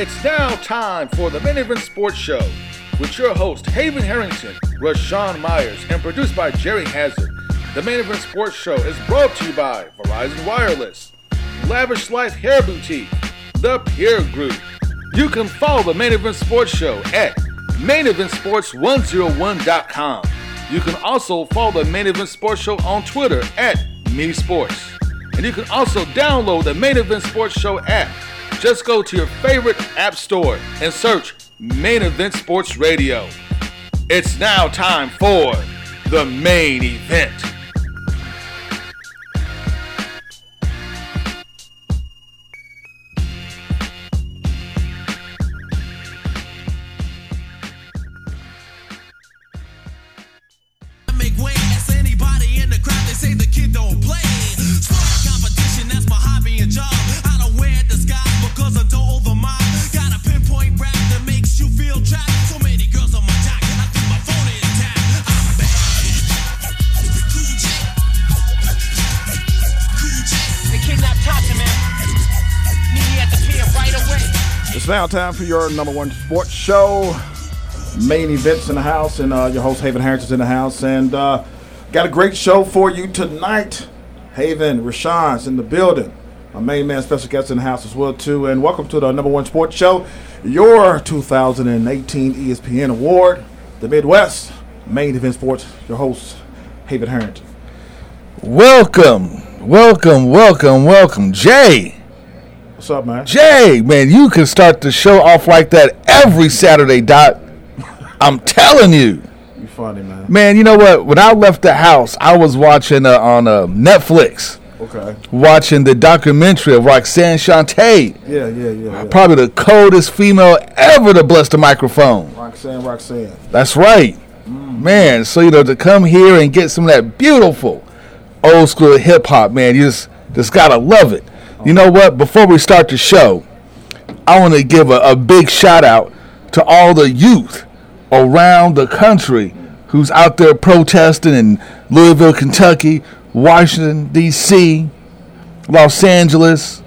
It's now time for the Main Event Sports Show with your host, Haven Harrington, Rashawn Myers, and produced by Jerry Hazard. The Main Event Sports Show is brought to you by Verizon Wireless, Lavish Life Hair Boutique, The Peer Group. You can follow the Main Event Sports Show at maineventsports101.com. You can also follow the Main Event Sports Show on Twitter at MeSports. And you can also download the Main Event Sports Show app. Just go to your favorite app store and search Main Event Sports Radio. It's now time for the main event. Now time for your number one sports show, Main Events in the house, and your host Haven Harrington's in the house, and got a great show for you tonight. Haven, Rashawn's in the building, my main man, special guest in the house as well too, and welcome to the number one sports show, your 2018 ESPN Award, the Midwest Main Event Sports. Your host Haven Harrington. Welcome, Jay. What's up, man? Jay, man, you can start the show off like that every Saturday, Doc. I'm telling you. You funny, man. Man, you know what? When I left the house, I was watching on Netflix. Okay. Watching the documentary of Roxanne Shanté. Yeah. Probably the coldest female ever to bless the microphone. Roxanne. That's right. Man, so, you know, to come here and get some of that beautiful old school hip-hop, man, you just got to love it. You know what? Before we start the show, I want to give a big shout out to all the youth around the country who's out there protesting in Louisville, Kentucky, Washington, D.C., Los Angeles,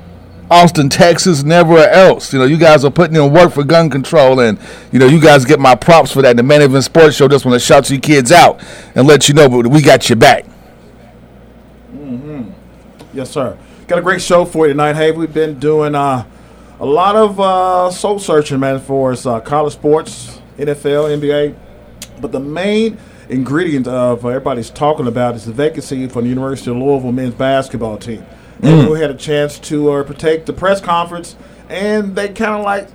Austin, Texas, and everywhere else. You know, you guys are putting in work for gun control, and, you know, you guys get my props for that. The Man Event Sports Show just want to shout you kids out and let you know we got your back. Mm-hmm. Yes, sir. Got a great show for you tonight, Hey. We've been doing a lot of soul searching, man, for us, college sports, NFL, NBA. But the main ingredient of everybody's talking about is the vacancy for the University of Louisville men's basketball team. And we had a chance to partake the press conference, and they kind of like,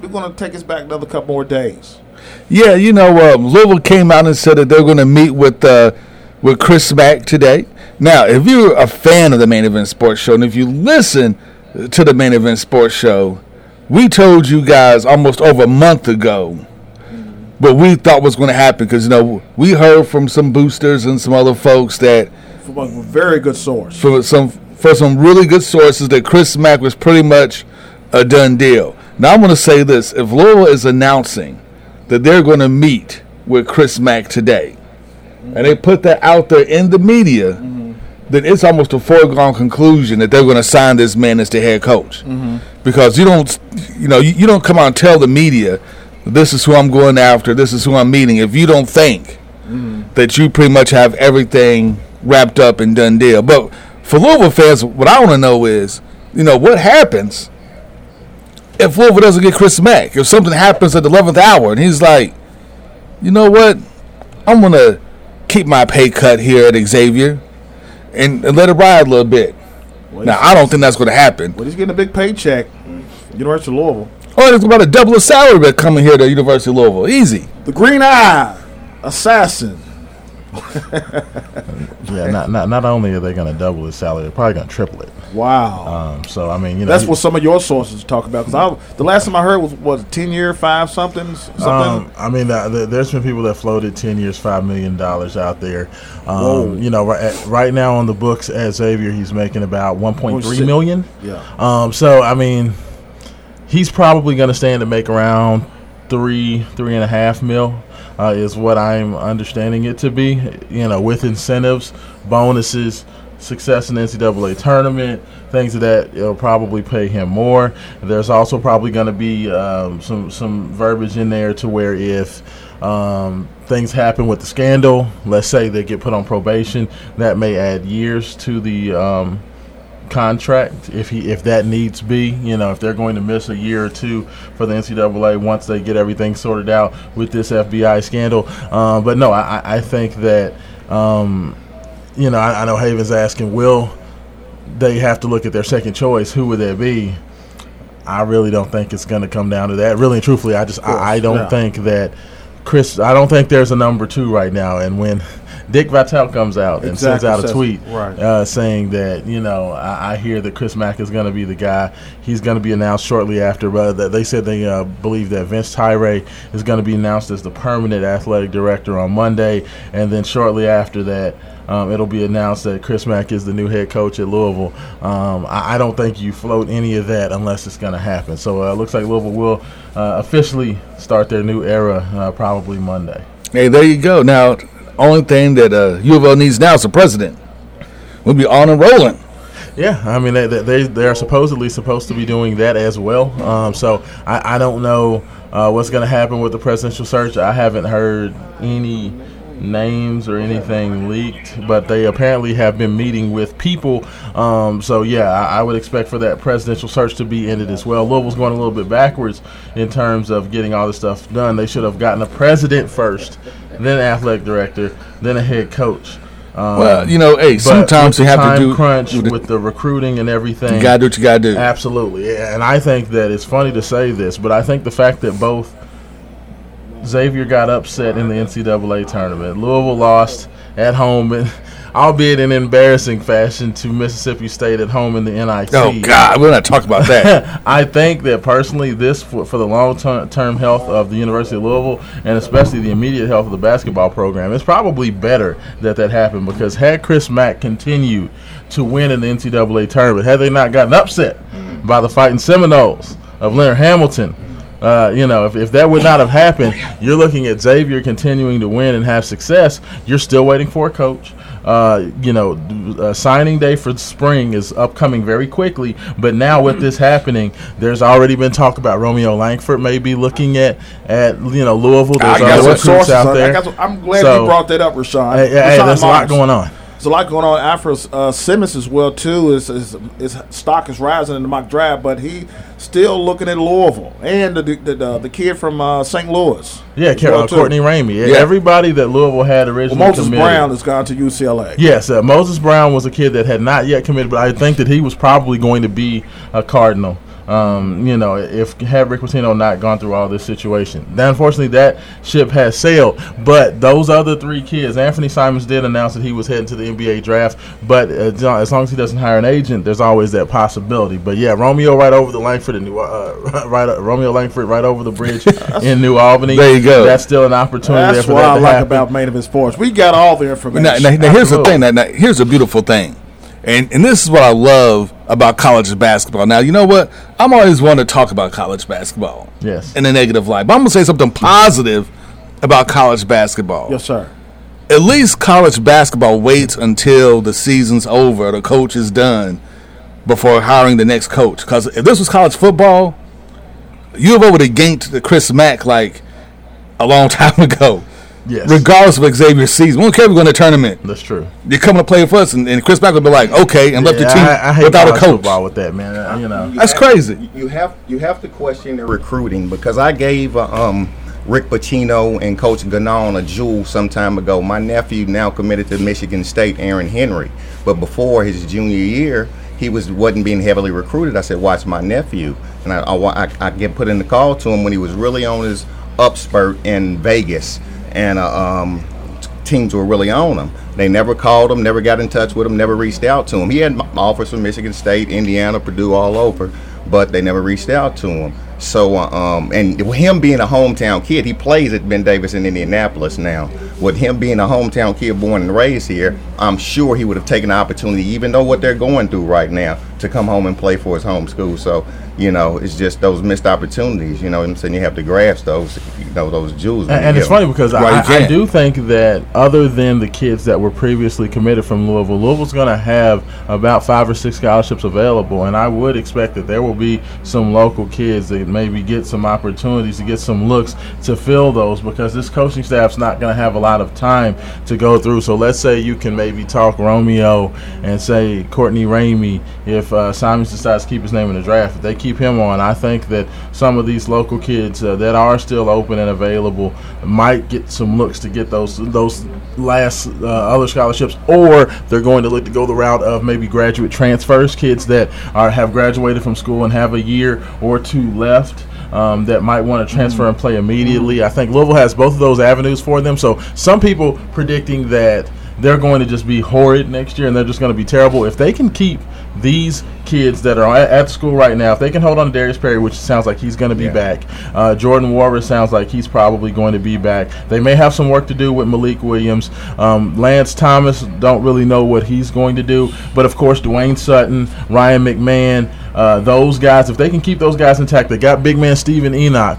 we're going to take us back another couple more days. Yeah, you know, Louisville came out and said that they're going to meet with Chris Mack today. Now, if you're a fan of the Main Event Sports Show, and if you listen to the Main Event Sports Show, we told you guys almost over a month ago what we thought was going to happen, because, you know, we heard from some boosters and some other folks that from a very good source, from some really good sources, that Chris Mack was pretty much a done deal. Now, I want to say this: if Louisville is announcing that they're going to meet with Chris Mack today, and they put that out there in the media, then it's almost a foregone conclusion that they're going to sign this man as the head coach. Because you don't come out and tell the media, this is who I'm going after, this is who I'm meeting, if you don't think that you pretty much have everything wrapped up and done deal. But for Louisville fans, what I want to know is, you know, what happens if Louisville doesn't get Chris Mack? If something happens at the 11th hour and he's like, you know what, I'm going to keep my pay cut here at Xavier and let it ride a little bit. Well, now, I don't think that's going to happen. Well, he's getting a big paycheck, University of Louisville. Oh, it's about a double of salary that coming here to University of Louisville. Easy. The Green Eye Assassin. Yeah, not only are they going to double his salary, they're probably going to triple it. Wow. So, I mean, you know. That's what some of your sources talk about. Because the last time I heard was 10 year, five something. I mean, there's been people that floated 10 years, $5 million out there. You know, right now on the books at Xavier, he's making about $1.3 million. Yeah. So, I mean, he's probably going to stand to make around $3.5 million. Is what I'm understanding it to be, you know, with incentives, bonuses, success in the NCAA tournament, things of that, it'll probably pay him more. There's also probably going to be some verbiage in there to where if things happen with the scandal, let's say they get put on probation, that may add years to the contract if that needs be. You know, if they're going to miss a year or two for the NCAA once they get everything sorted out with this FBI scandal. But no, I think that you know, I know Haven's asking, will they have to look at their second choice? Who would that be? I really don't think it's going to come down to that. Really and truthfully, I don't think there's a number two right now. And when Dick Vitale comes out and sends out a tweet saying that, you know, I hear that Chris Mack is going to be the guy. He's going to be announced shortly after. But they said they believe that Vince Tyree is going to be announced as the permanent athletic director on Monday. And then shortly after that, it'll be announced that Chris Mack is the new head coach at Louisville. I don't think you float any of that unless it's going to happen. So it looks like Louisville will officially start their new era probably Monday. Hey, there you go. Now, only thing that U of L needs now is a president. We'll be on and rolling. Yeah, I mean, they are supposedly supposed to be doing that as well. So I don't know what's going to happen with the presidential search. I haven't heard any names or anything leaked, but they apparently have been meeting with people. So yeah, I would expect for that presidential search to be ended as well. Louisville's going a little bit backwards in terms of getting all this stuff done. They should have gotten a president first, then athletic director, then a head coach. Well, you know, hey, sometimes they have to do crunch with the recruiting and everything. You gotta do what you gotta do. Absolutely. And I think that it's funny to say this, but I think the fact that both Xavier got upset in the NCAA tournament. Louisville lost at home, albeit in embarrassing fashion, to Mississippi State at home in the NIT. Oh, God, we're not talking about that. I think that personally this, for the long-term health of the University of Louisville and especially the immediate health of the basketball program, it's probably better that that happened, because had Chris Mack continued to win in the NCAA tournament, had they not gotten upset by the Fighting Seminoles of Leonard Hamilton, you know, if that would not have happened, you're looking at Xavier continuing to win and have success. You're still waiting for a coach. You know, signing day for spring is upcoming very quickly. But now with this happening, there's already been talk about Romeo Langford maybe looking at you know, Louisville. There's other recruits out there. I'm glad you brought that up, Rashawn. Hey, there's a lot going on. There's a lot going on. Afro Simmons as well too. His stock is rising in the mock draft, but he still looking at Louisville and the kid from St. Louis. Yeah, Courtney Ramey. Yeah. Everybody that Louisville had originally Moses committed. Moses Brown has gone to UCLA. Yes, Moses Brown was a kid that had not yet committed, but I think that he was probably going to be a Cardinal. You know, had Rick Pitino not gone through all this situation. Now, unfortunately, that ship has sailed. But those other three kids, Anfernee Simons did announce that he was heading to the NBA draft. But as long as he doesn't hire an agent, there's always that possibility. But yeah, Romeo right over the Langford in Romeo Langford right over the bridge in New Albany. There you go. That's still an opportunity. That's there for what that I like happen. About Main Event Sports. We got all the information. Now here's the thing. Now, here's a beautiful thing. And this is what I love about college basketball. Now, you know what? I'm always wanting to talk about college basketball. Yes. In a negative light. But I'm going to say something positive about college basketball. Yes, sir. At least college basketball waits until the season's over, the coach is done, before hiring the next coach. Because if this was college football, U of O would have ganked the Chris Mack like a long time ago. Yes. Regardless of Xavier's season, we don't care if we're going to the tournament. That's true. You're coming to play for us, and Chris Mack will be like, "Okay," and left the team without a coach. With that, man, you know, that's crazy. You have to question the recruiting, because I gave Rick Pitino and Coach Gannon a jewel some time ago. My nephew now committed to Michigan State, Aaron Henry, but before his junior year, he wasn't being heavily recruited. I said, "Watch my nephew," and I get put in the call to him when he was really on his upspurt in Vegas. And teams were really on him. They never called him, never got in touch with him, never reached out to him. He had offers from Michigan State, Indiana, Purdue, all over, but they never reached out to him. So, and him being a hometown kid, he plays at Ben Davis in Indianapolis now. With him being a hometown kid born and raised here, I'm sure he would have taken the opportunity, even though what they're going through right now, to come home and play for his home school. So, you know, it's just those missed opportunities. You know what I'm saying? You have to grasp those, you know, those jewels. And it's funny because I do think that other than the kids that were previously committed from Louisville, Louisville's going to have about 5 or 6 scholarships available. And I would expect that there will be some local kids that maybe get some opportunities to get some looks to fill those, because this coaching staff's not going to have a lot of time to go through. So let's say you can maybe talk Romeo and say Courtney Ramey, if Simons decides to keep his name in the draft, if they keep him on, I think that some of these local kids that are still open and available might get some looks to get those last other scholarships, or they're going to look to go the route of maybe graduate transfers, kids that have graduated from school and have a year or two left that might want to transfer and play immediately. I think Louisville has both of those avenues for them. So some people predicting that they're going to just be horrid next year and they're just going to be terrible. If they can keep these kids that are at school right now, if they can hold on to Darius Perry, which sounds like he's going to be back, Jordan Warber sounds like he's probably going to be back. They may have some work to do with Malik Williams. Lance Thomas, don't really know what he's going to do. But, of course, Dwayne Sutton, Ryan McMahon, those guys, if they can keep those guys intact, they got big man Steven Enoch,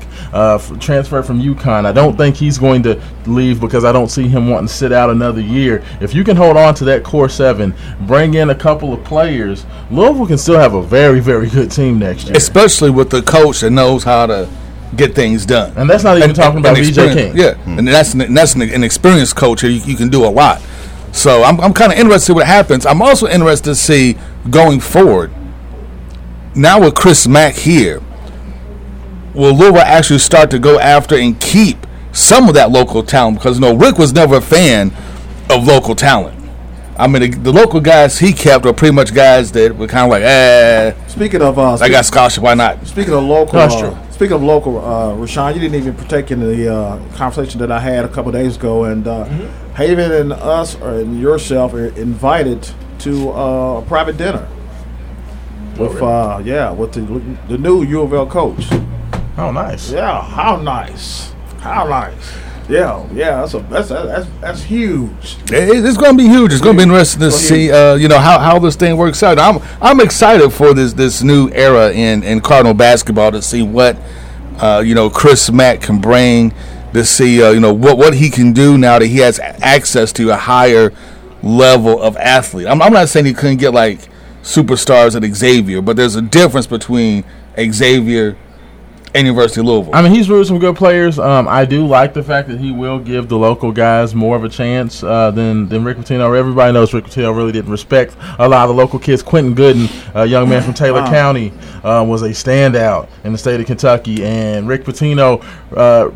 transferred from UConn. I don't think he's going to leave because I don't see him wanting to sit out another year. If you can hold on to that core seven, bring in a couple of players, Louisville can still have a very, very good team next year. Especially with the coach that knows how to get things done. And that's not even talking about BJ King. Yeah, and that's an experienced coach. You can do a lot. So I'm kind of interested to see what happens. I'm also interested to see going forward, now with Chris Mack here, will Louisville actually start to go after and keep some of that local talent? Because, you know, Rick was never a fan of local talent. I mean, the local guys he kept are pretty much guys that were kind of like, Speaking of, I got scholarship. Why not? Speaking of local, Rashawn, you didn't even partake in the conversation that I had a couple of days ago, and Haven and us and yourself are invited to a private dinner with the new U of L coach. How nice! Yeah, how nice! How nice! Yeah, that's huge. It's going to be huge. It's going to be interesting to see, how this thing works out. I'm excited for this new era in Cardinal basketball to see what, Chris Mack can bring, to see, what he can do now that he has access to a higher level of athlete. I'm not saying he couldn't get like superstars at Xavier, but there's a difference between Xavier and University of Louisville. I mean, he's rooted some good players. I do like the fact that he will give the local guys more of a chance than Rick Pitino. Everybody knows Rick Pitino really didn't respect a lot of the local kids. Quentin Gooden, a young man from Taylor County, was a standout in the state of Kentucky, and Rick Pitino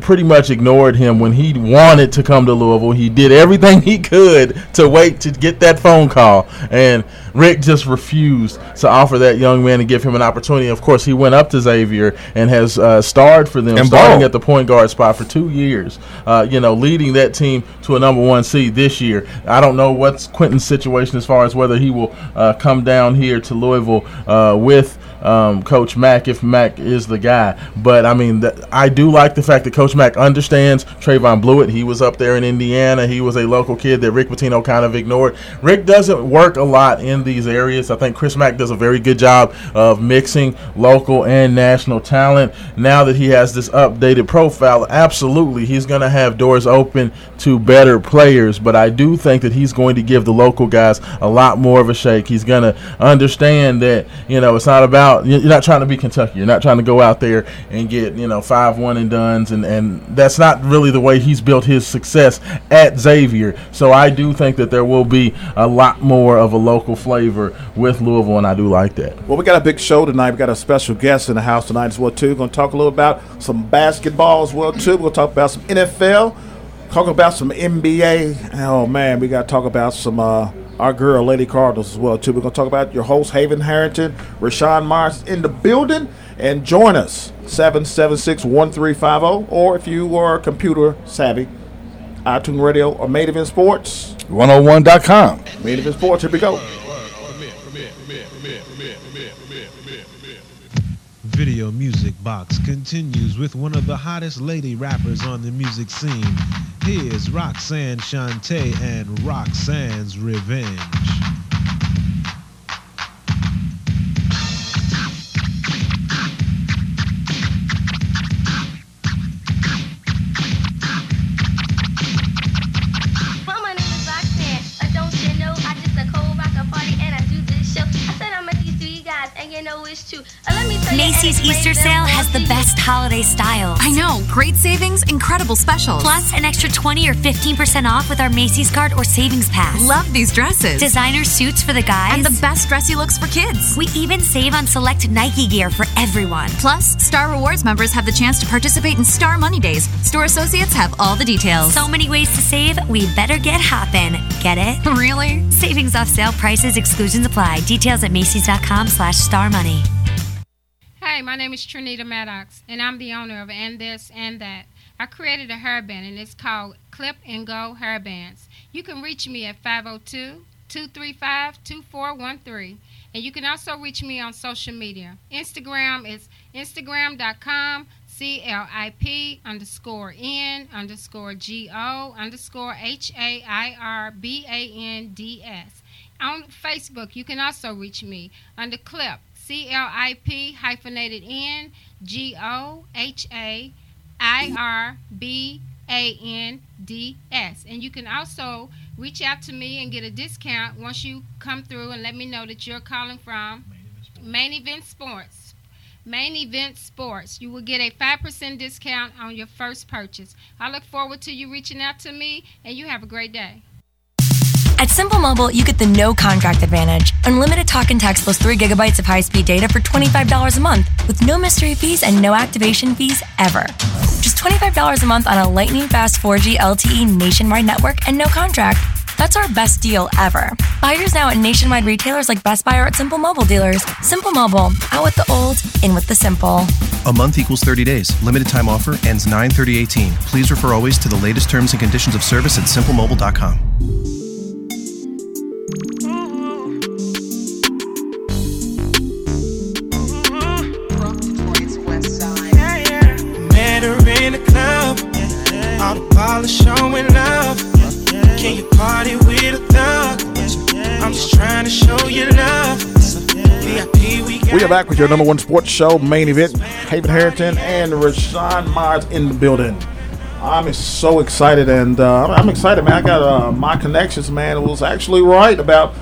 pretty much ignored him when he wanted to come to Louisville. He did everything he could to wait to get that phone call, and Rick just refused to offer that young man and give him an opportunity. Of course, he went up to Xavier and has starred for them, starting at the point guard spot for 2 years, leading that team to a number 1 seed this year. I don't know what's Quentin's situation as far as whether he will come down here to Louisville with Coach Mack, if Mack is the guy. But, I mean, I do like the fact that Coach Mack understands Trayvon Blewett. He was up there in Indiana. He was a local kid that Rick Pitino kind of ignored. Rick doesn't work a lot in these areas. I think Chris Mack does a very good job of mixing local and national talent. Now that he has this updated profile, absolutely, he's going to have doors open to better players. But I do think that he's going to give the local guys a lot more of a shake. He's going to understand that, it's not about – you're not trying to be Kentucky. You're not trying to go out there and get, 5 one-and-dones. And that's not really the way he's built his success at Xavier. So I do think that there will be a lot more of a local flavor with Louisville, and I do like that. Well, we got a big show tonight. We got a special guest in the house tonight as well, too. We're going to talk a little about some basketball as well, too. We'll talk about some NFL, talk about some NBA. Oh, man, we got to talk about some our girl, Lady Cardinals, as well, too. We're going to talk about your host, Haven Harrington, Rashawn Myers in the building. And join us, 776-1350, or if you are computer savvy, iTunes Radio or Main Event Sports. 101.com. Main Event Sports, here we go. Video Music Box continues with one of the hottest lady rappers on the music scene. Here's Roxanne Shanté and Roxanne's Revenge. Macy's Easter sale has the best holiday styles. I know, great savings, incredible specials. Plus an extra 20 or 15% off with our Macy's card or savings pass. Love these dresses. Designer suits for the guys. And the best dressy looks for kids. We even save on select Nike gear for everyone. Plus, Star Rewards members have the chance to participate in Star Money Days. Store associates have all the details. So many ways to save, we better get hoppin'. Get it? Really? Savings off sale prices, exclusions apply. Details at Macy's.com/starmoney. Hey, my name is Trinita Maddox, and I'm the owner of And This, And That. I created a hairband, and it's called Clip and Go Hairbands. You can reach me at 502-235-2413. And you can also reach me on social media. Instagram is CLIP_N_GO_HAIRBANDS. On Facebook, you can also reach me under Clip, CLIP_NGOHAIRBANDS. And you can also reach out to me and get a discount once you come through and let me know that you're calling from Main Event Sports. Main Event Sports. You will get a 5% discount on your first purchase. I look forward to you reaching out to me, and you have a great day. At Simple Mobile, you get the no-contract advantage. Unlimited talk and text plus 3 gigabytes of high-speed data for $25 a month with no mystery fees and no activation fees ever. Just $25 a month on a lightning-fast 4G LTE nationwide network and no contract. That's our best deal ever. Buy yours now at nationwide retailers like Best Buy or at Simple Mobile dealers. Simple Mobile. Out with the old, in with the simple. A month equals 30 days. Limited time offer ends 9/30/18. Please refer always to the latest terms and conditions of service at simplemobile.com. All the polish showing love. Can you party with a thug? I'm just trying to show you love. We are back with your number one sports show, Main Event. Haven Harrington and Rashawn Myers in the building. I'm so excited, and I'm excited, man. I got my connections, man. It was actually right about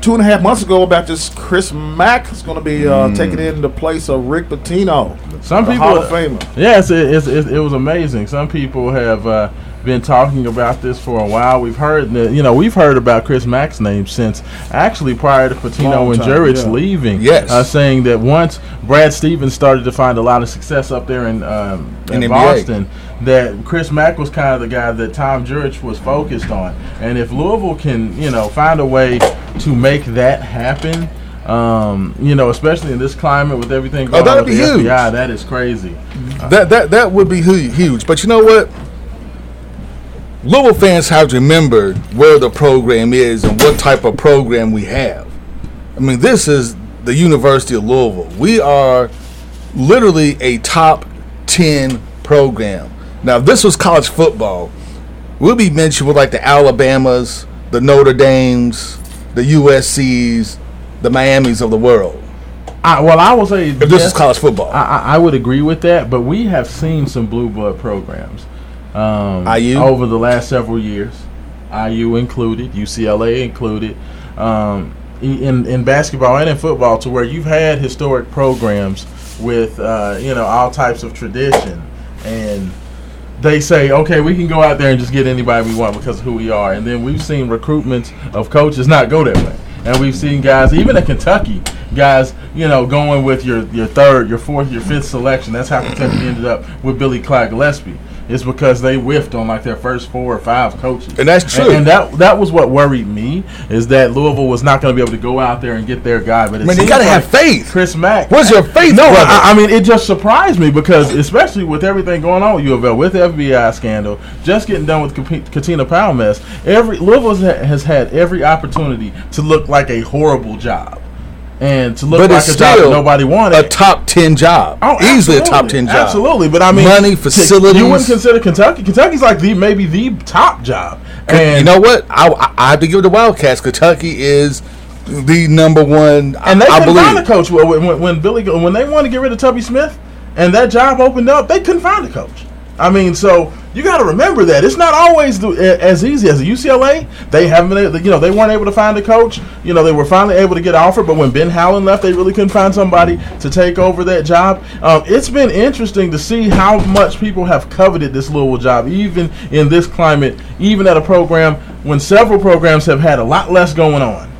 2.5 months ago about this Chris Mack is going to be taking in the place of Rick Pitino, Hall of Famer. Yes, it was amazing. Some people have been talking about this for a while. We've heard about Chris Mack's name since actually prior to Pitino and Juric leaving. Yes, saying that once Brad Stevens started to find a lot of success up there in Boston, NBA, that Chris Mack was kind of the guy that Tom Juric was focused on. And if Louisville can, find a way to make that happen, especially in this climate with everything going on with the huge FBI, that is crazy. That would be huge. But you know what? Louisville fans have to remember where the program is and what type of program we have. I mean, this is the University of Louisville. We are literally a top 10 program. Now, if this was college football, we'll be mentioned with like the Alabamas, the Notre Dames, the USCs, the Miamis of the world. I will say, if this is college football, I would agree with that. But we have seen some blue blood programs. IU? Over the last several years, IU included, UCLA included, in basketball and in football, to where you've had historic programs with all types of tradition, and they say, okay, we can go out there and just get anybody we want because of who we are. And then we've seen recruitments of coaches not go that way. And we've seen guys, even at Kentucky, going with your third, your fourth, your fifth selection. That's how Kentucky ended up with Billy Clyde Gillespie. It's because they whiffed on like their first 4 or 5 coaches. And that's true. And that was what worried me, is that Louisville was not going to be able to go out there and get their guy. But you got to have faith. Chris Mack. Where's your faith? No, it just surprised me because, especially with everything going on with U of L, with the FBI scandal, just getting done with Katina Powell mess, Louisville has had every opportunity to look like a horrible job. And to look like a job that nobody wanted. A top 10 job. Oh, easily a top 10 job. Absolutely. But I mean, money, facilities. You wouldn't consider Kentucky. Kentucky's like maybe the top job. And you know what? I have to give it to Wildcats. Kentucky is the number one. And they couldn't find a coach when they wanted to get rid of Tubby Smith and that job opened up. They couldn't find a coach. I mean, so You got to remember that it's not always as easy as UCLA. They haven't, they weren't able to find a coach. You know, they were finally able to get offered, but when Ben Howland left, they really couldn't find somebody to take over that job. It's been interesting to see how much people have coveted this Louisville job, even in this climate, even at a program when several programs have had a lot less going on.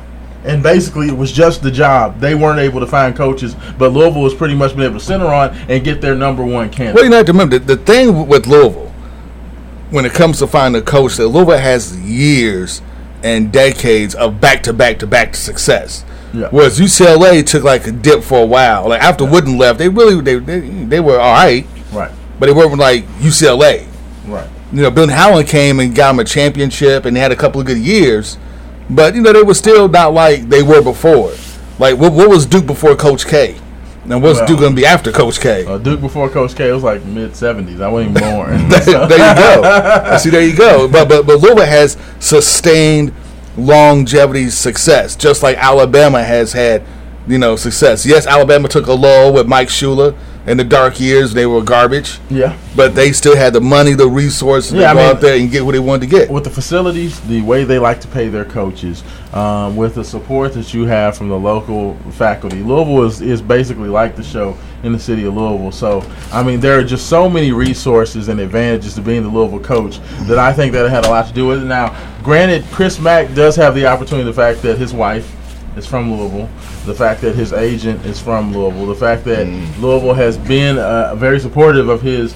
And basically, it was just the job. They weren't able to find coaches, but Louisville has pretty much been able to center on and get their number one candidate. Well, you have to remember, the thing with Louisville, when it comes to finding a coach, that Louisville has years and decades of back-to-back-to-back success. Yeah. Whereas UCLA took like a dip for a while. Like after Wooden left, they really they were all right. Right. But they weren't like UCLA. Right. You know, Ben Howland came and got him a championship, and they had a couple of good years. But, you know, they were still not like they were before. Like, what was Duke before Coach K? Now, Duke going to be after Coach K? Duke before Coach K, it was like mid-'70s. I wasn't even born. There you go. See, there you go. But Louisville has sustained longevity success, just like Alabama has had, you know, success. Yes, Alabama took a lull with Mike Shula. In the dark years, they were garbage. Yeah. But they still had the money, the resources to go out there and get what they wanted to get. With the facilities, the way they like to pay their coaches, with the support that you have from the local faculty, Louisville is basically like the show in the city of Louisville. So, I mean, there are just so many resources and advantages to being the Louisville coach that I think that had a lot to do with it. Now, granted, Chris Mack does have the opportunity, the fact that his wife is from Louisville, the fact that his agent is from Louisville, the fact that Louisville has been very supportive of his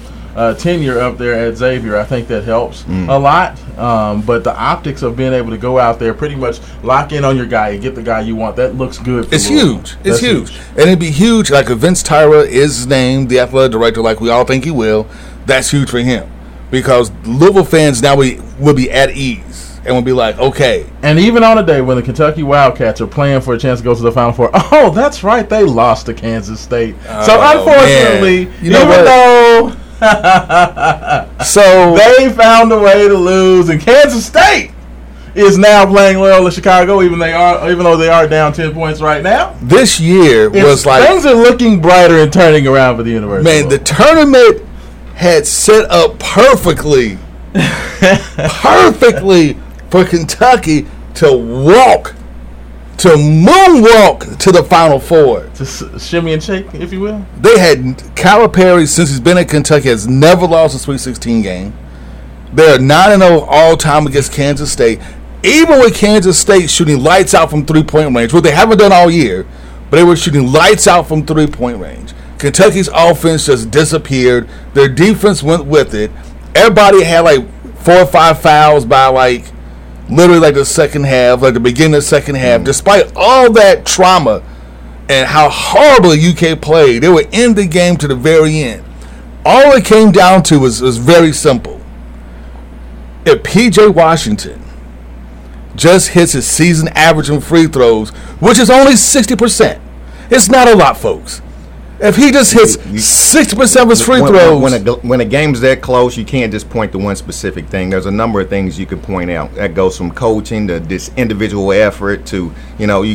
tenure up there at Xavier. I think that helps a lot. But the optics of being able to go out there, pretty much lock in on your guy and get the guy you want, that looks good for Louisville. Huge. It's huge. And it'd be huge. Like if Vince Tyree is named the athletic director, like we all think he will, that's huge for him because Louisville fans now will be at ease. And we'll be like, okay. And even on a day when the Kentucky Wildcats are playing for a chance to go to the Final Four, oh, that's right, they lost to Kansas State. Oh, so, unfortunately, they found a way to lose, and Kansas State is now playing Loyola Chicago, even though they are down 10 points right now. This year was like... Things are looking brighter and turning around for the university. Man, the tournament had set up perfectly, for Kentucky to walk, to moonwalk to the Final Four. To shimmy and shake, if you will. They had Calipari, since he's been at Kentucky, has never lost a Sweet 16 game. They're 9-0 all-time against Kansas State. Even with Kansas State shooting lights out from three-point range, which they haven't done all year, but they were shooting lights out from three-point range. Kentucky's offense just disappeared. Their defense went with it. Everybody had like 4 or 5 fouls by like literally like the second half, like the beginning of the second half. Despite all that trauma and how horrible UK played, they were in the game to the very end. All it came down to was very simple. If PJ Washington just hits his season average in free throws, which is only 60%, it's not a lot, folks. If he just hits 60% of his free throws. When a game's that close, you can't just point to one specific thing. There's a number of things you can point out. That goes from coaching to this individual effort to, you know, you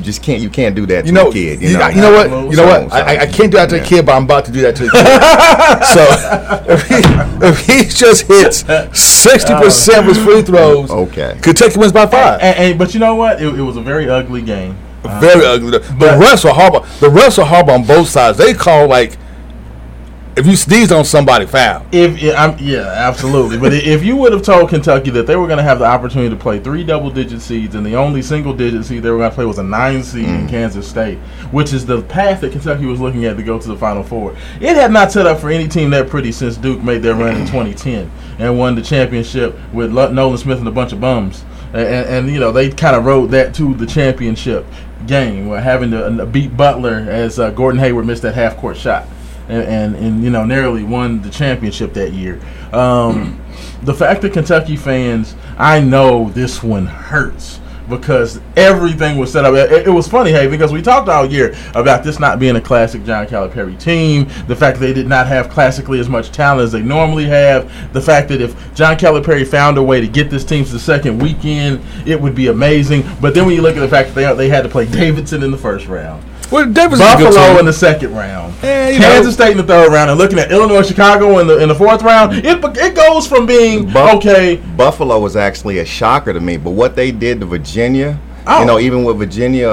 just can't, you can't do that to a kid. You know what? I can't do that to a kid, but I'm about to do that to a kid. So if he just hits 60% of his free throws, okay, Kentucky wins by 5. But you know what? It was a very ugly game. Very ugly. The refs are horrible on both sides. They call like if you sneeze on somebody, foul. Absolutely. But if you would have told Kentucky that they were going to have the opportunity to play 3 double-digit seeds and the only single-digit seed they were going to play was a 9 seed in Kansas State, which is the path that Kentucky was looking at to go to the Final Four, it had not set up for any team that pretty since Duke made their run in 2010 and won the championship with Nolan Smith and a bunch of bums. And you know, they kind of rode that to the championship game, having to beat Butler as Gordon Hayward missed that half-court shot and you know, narrowly won the championship that year. The fact that Kentucky fans, I know this one hurts because everything was set up. It was funny, hey, because we talked all year about this not being a classic John Calipari team, the fact that they did not have classically as much talent as they normally have, the fact that if John Calipari found a way to get this team to the second weekend, it would be amazing. But then when you look at the fact that they had to play Davidson in the first round. Well, Buffalo in the second round, Kansas State in the third round, and looking at Illinois, Chicago in the fourth round, it goes from being okay. Buffalo was actually a shocker to me, but what they did to Virginia, you know, even with Virginia,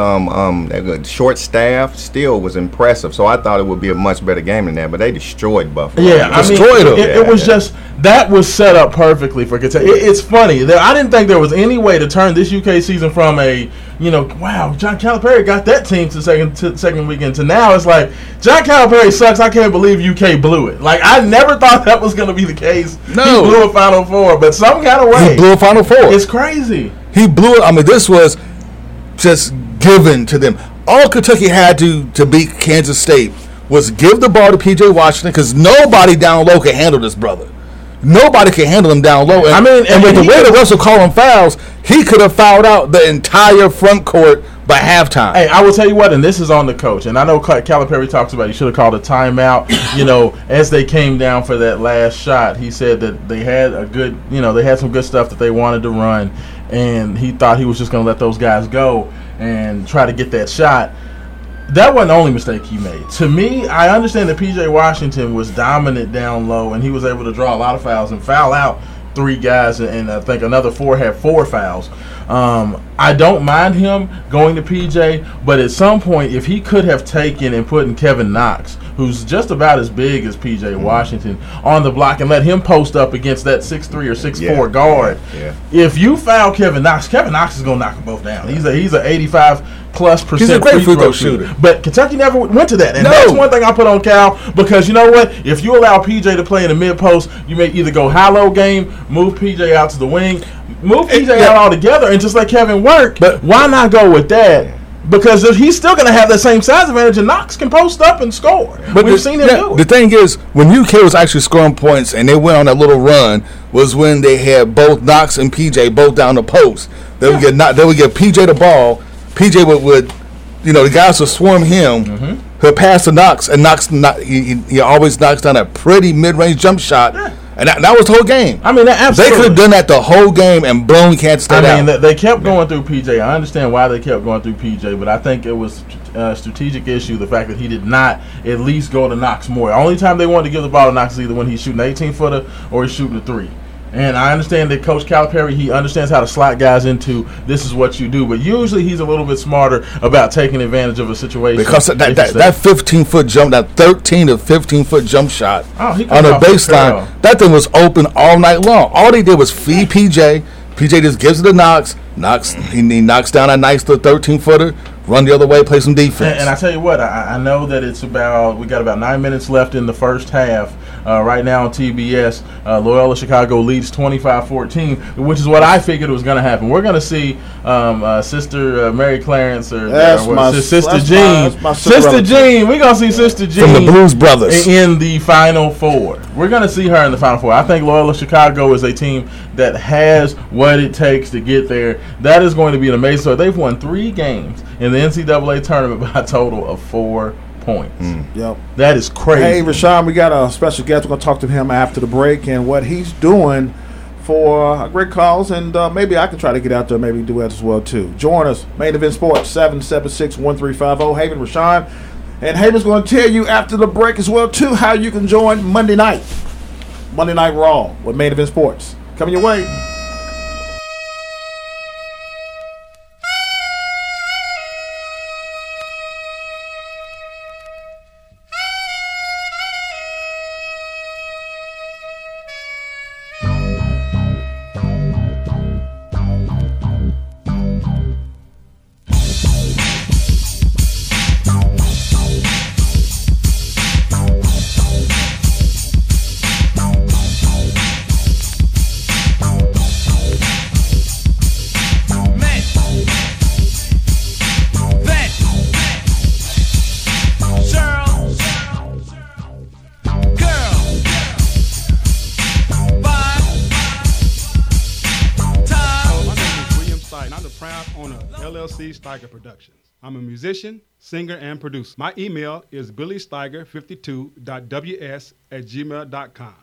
short staff, still was impressive. So I thought it would be a much better game than that, but they destroyed Buffalo. Yeah, I mean, it was just that was set up perfectly for Kentucky. It's funny that I didn't think there was any way to turn this UK season from a, you know, wow, John Calipari got that team to second weekend to now. It's like, John Calipari sucks. I can't believe UK blew it. Like, I never thought that was going to be the case. No. He blew a Final Four, but some kind of way. He blew a Final Four. It's crazy. He blew it. I mean, this was just given to them. All Kentucky had to beat Kansas State was give the ball to P.J. Washington, because nobody down low can handle this brother. Nobody can handle him down low. And, I mean, and with the way the Russell calling fouls, he could have fouled out the entire front court by halftime. Hey, I will tell you what, and this is on the coach. And I know Calipari talks about he should have called a timeout. You know, as they came down for that last shot, he said that they had a good, you know, they had some good stuff that they wanted to run, and he thought he was just going to let those guys go and try to get that shot. That wasn't the only mistake he made. To me, I understand that P.J. Washington was dominant down low, and he was able to draw a lot of fouls and foul out three guys, and I think another four had four fouls. I don't mind him going to P.J., but at some point, if he could have taken and put in Kevin Knox, who's just about as big as P.J. Washington, on the block and let him post up against that 6'3 or 6'4 guard, if you foul Kevin Knox is going to knock them both down. He's a 85%+ He's a great free throw shooter. But Kentucky never went to that. And that's one thing I put on Cal, because you know what? If you allow P.J. to play in the mid-post, you may either go high-low game, move P.J. out to the wing, move P.J. out altogether, and just let Kevin work. But why not go with that? Because he's still going to have that same size advantage, and Knox can post up and score. But we've seen him do it. The thing is, when UK was actually scoring points and they went on that little run, was when they had both Knox and P.J. both down the post. They would get P.J. the ball. P.J. would you know, the guys would swarm him. Mm-hmm. He'll pass to Knox, and he always knocks down that pretty mid-range jump shot. Yeah. And that was the whole game. I mean, absolutely. They could have done that the whole game and blown Kansas State out. I mean, they kept going through P.J. I understand why they kept going through P.J., but I think it was a strategic issue, the fact that he did not at least go to Knox more. The only time they wanted to give the ball to Knox is either when he's shooting an 18-footer or he's shooting a three. And I understand that Coach Calipari, he understands how to slot guys into this is what you do. But usually he's a little bit smarter about taking advantage of a situation. Because that 15-foot jump, that 13 to 15-foot jump shot on a baseline, that thing was open all night long. All they did was feed P.J. P.J. just gives it to Knox. He knocks down a nice little 13-footer. Run the other way, play some defense. And I tell you what, I know that we got about 9 minutes left in the first half. Right now on TBS, Loyola Chicago leads 25-14, which is what I figured was going to happen. We're going to see Sister Mary Clarence or Sister Jean. We're going to see Sister Jean from the Blues Brothers in the Final Four. We're going to see her in the Final Four. I think Loyola Chicago is a team that has what it takes to get there. That is going to be an amazing story. They've won 3 games in the NCAA tournament by a total of 4 points. Yep. That is crazy. Hey, Rashawn, we got a special guest. We're going to talk to him after the break and what he's doing for a great cause, and maybe I can try to get out there, maybe do that as well, too. Join us, Main Event Sports, 776-1350. Haven, Rashawn. And Haven's going to tell you after the break as well, too, how you can join Monday Night Raw with Main Event Sports. Coming your way. Steiger Productions. I'm a musician, singer, and producer. My email is billysteiger52.ws@gmail.com.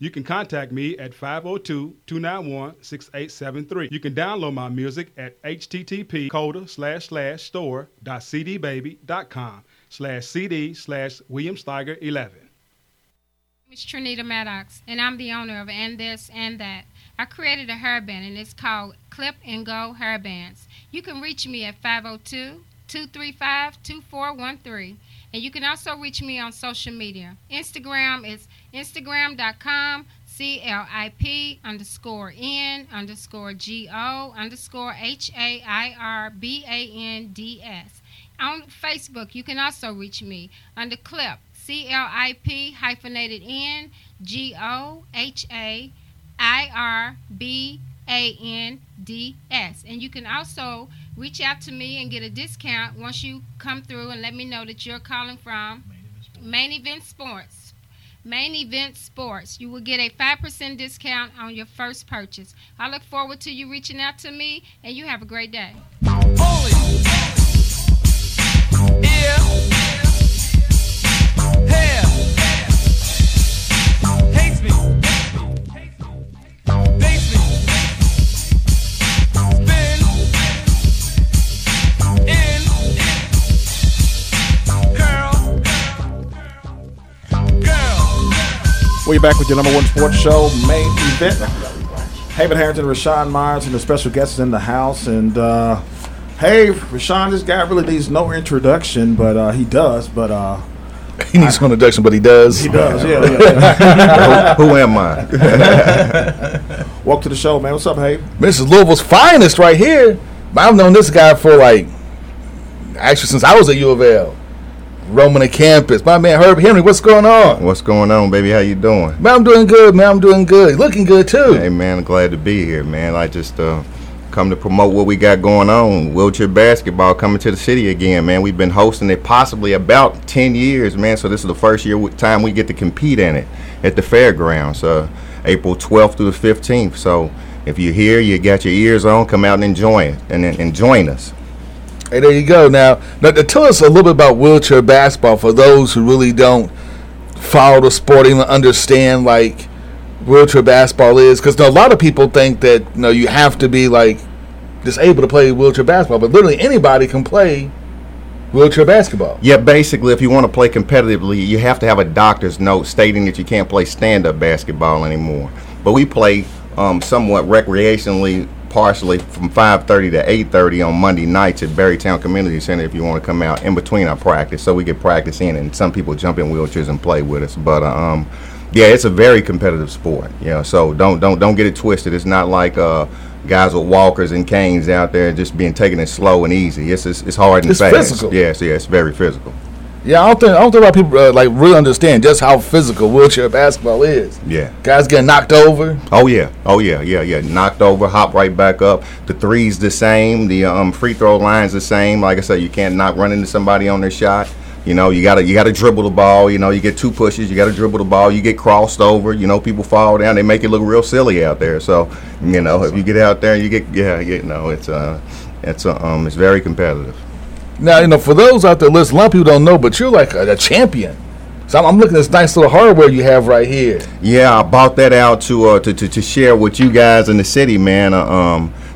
You can contact me at 502-291-6873. You can download my music at http://store.cdbaby.com/cd/williamsteiger11. It's Trinita Maddox, and I'm the owner of And This, And That. I created a hairband, and it's called Clip and Go Hairbands. You can reach me at 502-235-2413. And you can also reach me on social media. Instagram is Instagram.com/CLIP_N_GO_HAIRBANDS. On Facebook, you can also reach me under Clip, CLIP_NGOHAIRBANDS. And you can also reach out to me and get a discount once you come through and let me know that you're calling from Main Event Sports. You will get a 5% discount on your first purchase. I look forward to you reaching out to me, and you have a great day. Holy. Yeah. We're back with your number one sports show, Main Event. Haven Harrington, Rashawn Myers, and the special guest is in the house. And, hey, Rashawn, this guy really needs no introduction, but he does. But he needs some introduction, but he does. He does, yeah. Who am I? Welcome to the show, man. What's up, Haven? This is Louisville's finest right here. I've known this guy for, actually since I was at U of L. Roaming the campus. My man Herb Henry, what's going on? What's going on, baby? How you doing? Man, I'm doing good, man. I'm doing good. Looking good, too. Hey, man, I'm glad to be here, man. I just come to promote what we got going on. Wheelchair basketball coming to the city again, man. We've been hosting it possibly about 10 years, man. So this is the first year time we get to compete in it at the fairgrounds, April 12th through the 15th. So if you're here, you got your ears on, come out and enjoy it and join us. Hey, there you go. Now, tell us a little bit about wheelchair basketball for those who really don't follow the sport, even understand wheelchair basketball is. Because a lot of people think that you have to be disabled to play wheelchair basketball, but literally anybody can play wheelchair basketball. Yeah, basically, if you want to play competitively, you have to have a doctor's note stating that you can't play stand-up basketball anymore. But we play somewhat recreationally. Partially from 5:30 to 8:30 on Monday nights at Berrytown Community Center if you want to come out in between our practice. So we get practice in, and some people jump in wheelchairs and play with us. But, yeah, it's a very competitive sport. Yeah, so don't get it twisted. It's not like guys with walkers and canes out there just being taking it slow and easy. It's hard and fast. It's physical. Yeah, it's very physical. Yeah, I don't think a lot of people really understand just how physical wheelchair basketball is. Yeah, guys getting knocked over. Oh yeah. Knocked over, hop right back up. The three's the same. The free throw line's the same. Like I said, you can't not run into somebody on their shot. You gotta dribble the ball. You get two pushes. You gotta dribble the ball. You get crossed over. People fall down. They make it look real silly out there. So if you get out there, you get it's very competitive. Now, for those out there listening, a lot of people don't know, but you're like a champion. So I'm looking at this nice little hardware you have right here. Yeah, I bought that out to share with you guys in the city, man.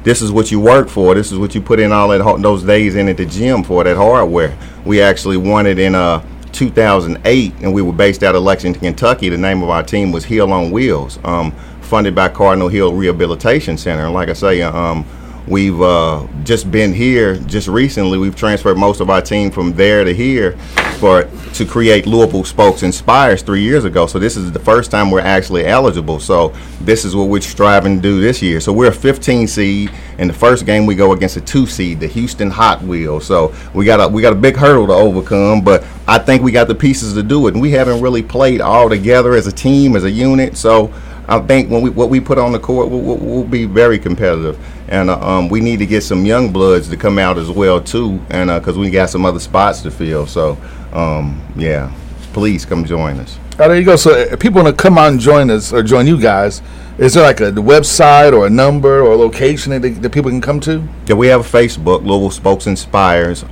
This is what you work for. This is what you put in all those days in at the gym for, that hardware. We actually won it in 2008, and we were based out of Lexington, Kentucky. The name of our team was Hill on Wheels, funded by Cardinal Hill Rehabilitation Center. And like I say, we've just been here just recently. We've transferred most of our team from there to here to create Louisville Spokes Inspires 3 years ago. So this is the first time we're actually eligible. So this is what we're striving to do this year. So we're a 15 seed, and the first game we go against a 2 seed, the Houston Hot Wheels. So we got a big hurdle to overcome, but I think we got the pieces to do it. And we haven't really played all together as a team, as a unit. So I think what we put on the court will be very competitive, and we need to get some young bloods to come out as well too, and because we got some other spots to fill. So, yeah, please come join us. Oh, there you go. So, if people want to come out and join us or join you guys, is there a website or a number or a location that people can come to? Yeah, we have a Facebook, Louisville Spokes Inspires.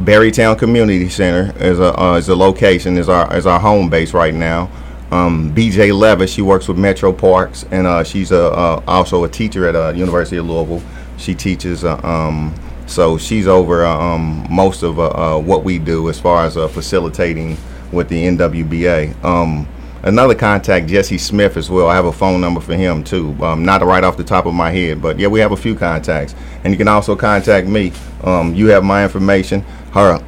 Berrytown Community Center is a location, is our home base right now. BJ Levis. She works with Metro Parks, and she's also a teacher at University of Louisville. She teaches, so she's over most of what we do as far as facilitating with the NWBA. Another contact, Jesse Smith as well. I have a phone number for him too. Not right off the top of my head, but yeah, we have a few contacts. And you can also contact me. You have my information. Her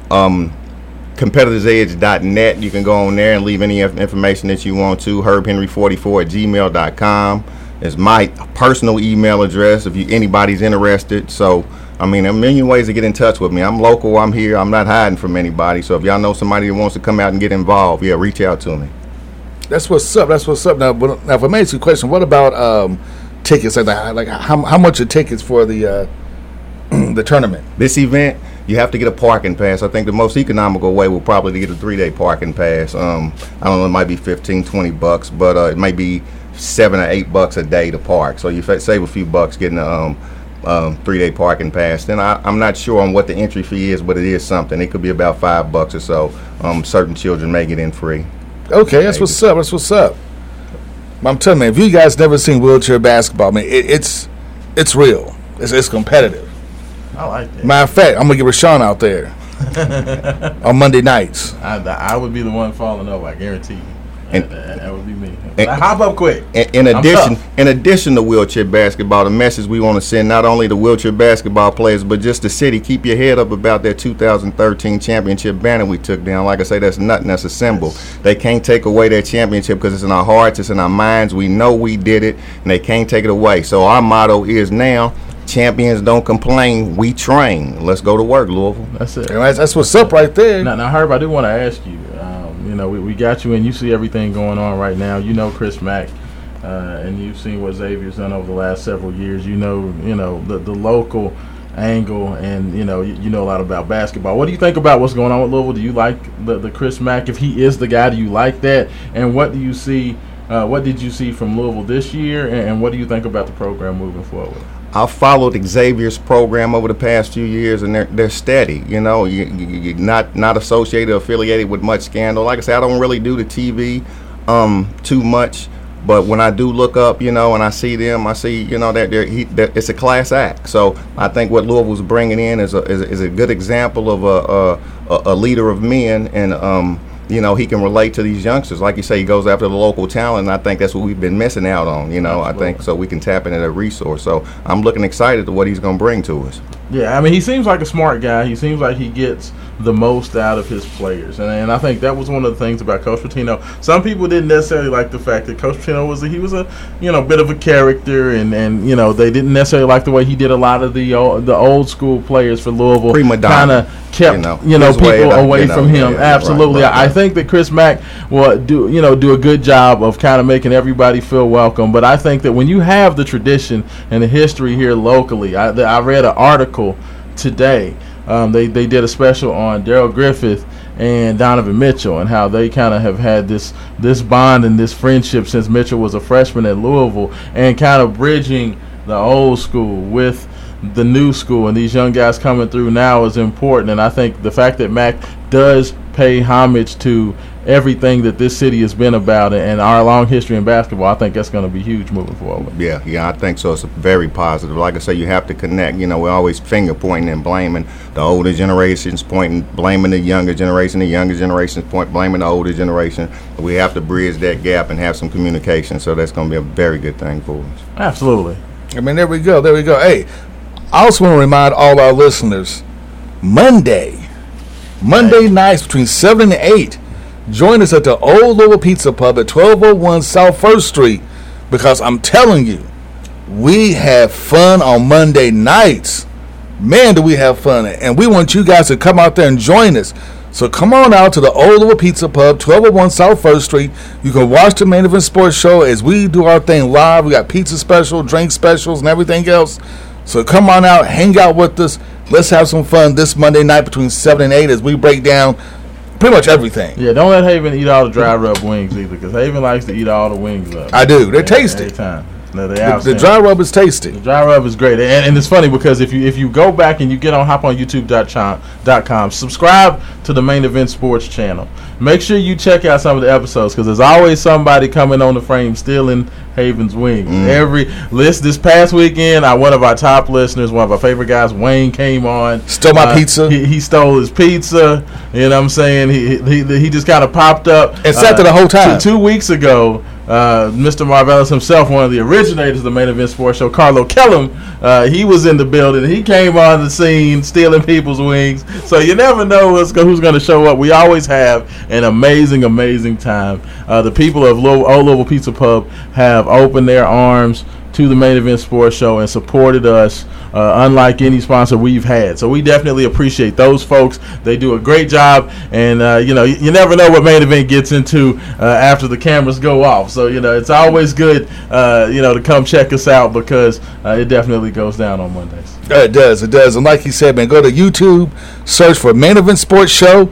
competitorsedge.net. You can go on there and leave any information that you want to. HerbHenry44@gmail.com is my personal email address if anybody's interested. So, I mean, there are many ways to get in touch with me. I'm local. I'm here. I'm not hiding from anybody. So if y'all know somebody that wants to come out and get involved, yeah, reach out to me. That's what's up. That's what's up. Now, if I may ask you a question, what about tickets? Like how much are tickets for the the tournament? This event, you have to get a parking pass. I think the most economical way will probably to get a 3-day parking pass. I don't know. It might be $15, $20, but it might be $7 or $8 a day to park. So you save a few bucks getting a 3-day parking pass. Then I'm not sure on what the entry fee is, but it is something. It could be about $5 or so. Certain children may get in free. Okay, that's what's up. That's what's up. I'm telling you, if you guys never seen wheelchair basketball, man, it's real. It's competitive. I like that. Matter of fact, I'm gonna get Rashawn out there on Monday nights. I would be the one falling over. I guarantee you. And that would be me. I hop up quick. In addition to wheelchair basketball, the message we want to send not only to wheelchair basketball players, but just the city, keep your head up about that 2013 championship banner we took down. Like I say, that's nothing. That's a symbol. They can't take away that championship because it's in our hearts. It's in our minds. We know we did it, and they can't take it away. So our motto is now, champions don't complain. We train. Let's go to work, Louisville. That's it. That's what's up right there. Now, Herb, I do want to ask you, you know, we got you in. You see everything going on right now. You know Chris Mack, and you've seen what Xavier's done over the last several years. You know the local angle, and you know a lot about basketball. What do you think about what's going on with Louisville? Do you like the Chris Mack? If he is the guy, do you like that? And what do you see? What did you see from Louisville this year? And what do you think about the program moving forward? I followed Xavier's program over the past few years, and they're steady. You know, you're not associated or affiliated with much scandal. Like I said, I don't really do the TV too much, but when I do look up, you know, and I see them, I see, you know, that it's a class act. So I think what Louisville's bringing in is a good example of a leader of men, and you know, he can relate to these youngsters. Like you say, he goes after the local talent, and I think that's what we've been missing out on, you know. Absolutely. I think so we can tap into that resource. So I'm looking excited to what he's going to bring to us. Yeah, I mean, he seems like a smart guy. He seems like he gets the most out of his players. And I think that was one of the things about Coach Pitino. Some people didn't necessarily like the fact that Coach Pitino was a you know, bit of a character, and you know, they didn't necessarily like the way he did a lot of the old school players for Louisville. Prima donna. Kept, you know, people away from him. Yeah, absolutely. Right. I think that Chris Mack will do a good job of kind of making everybody feel welcome. But I think that when you have the tradition and the history here locally, I read an article today. They did a special on Darrell Griffith and Donovan Mitchell, and how they kind of have had this bond and this friendship since Mitchell was a freshman at Louisville, and kind of bridging the old school with the new school, and these young guys coming through now is important. And I think the fact that Mack does pay homage to everything that this city has been about and our long history in basketball, I think that's going to be huge moving forward. Yeah, I think so. It's very positive. Like I say, you have to connect. You know, we're always finger pointing and blaming the older generations, blaming the younger generation. The younger generations blaming the older generation. We have to bridge that gap and have some communication. So that's going to be a very good thing for us. Absolutely. I mean, there we go. Hey, I also want to remind all our listeners, Monday nights between 7 and 8, join us at the Old Louisville Pizza Pub at 1201 South 1st Street, because I'm telling you, we have fun on Monday nights. Man, do we have fun, and we want you guys to come out there and join us. So come on out to the Old Louisville Pizza Pub, 1201 South 1st Street. You can watch the Main Event Sports Show as we do our thing live. We got pizza special, drink specials, and everything else. So come on out, hang out with us. Let's have some fun this Monday night between 7 and 8 as we break down pretty much everything. Yeah, don't let Haven eat all the dry rub wings either, because Haven likes to eat all the wings up. I do. They're tasty. Every time. No, the dry rub is tasty. The dry rub is great, and it's funny because if you go back and you get on, hop on YouTube.com, subscribe to the Main Event Sports channel. Make sure you check out some of the episodes because there's always somebody coming on the frame stealing Haven's wings. Mm. Every list this past weekend, one of our top listeners, one of our favorite guys, Wayne, came on. Stole my pizza. He stole his pizza. You know what I'm saying? He just kind of popped up. And sat there the whole time. Two weeks ago, Mr. Marvellus himself, one of the originators of the Main Event Sports Show, Carlo Kellum, he was in the building. He came on the scene stealing people's wings. So you never know who's going to show up. We always have an amazing, amazing time. The people of Old Louisville Pizza Pub have opened their arms to the Main Event Sports Show and supported us unlike any sponsor we've had. So we definitely appreciate those folks. They do a great job, and you never know what Main Event gets into after the cameras go off. So it's always good to come check us out because it definitely goes down on Mondays. It does. And like he said, man, go to YouTube, search for Main Event Sports Show.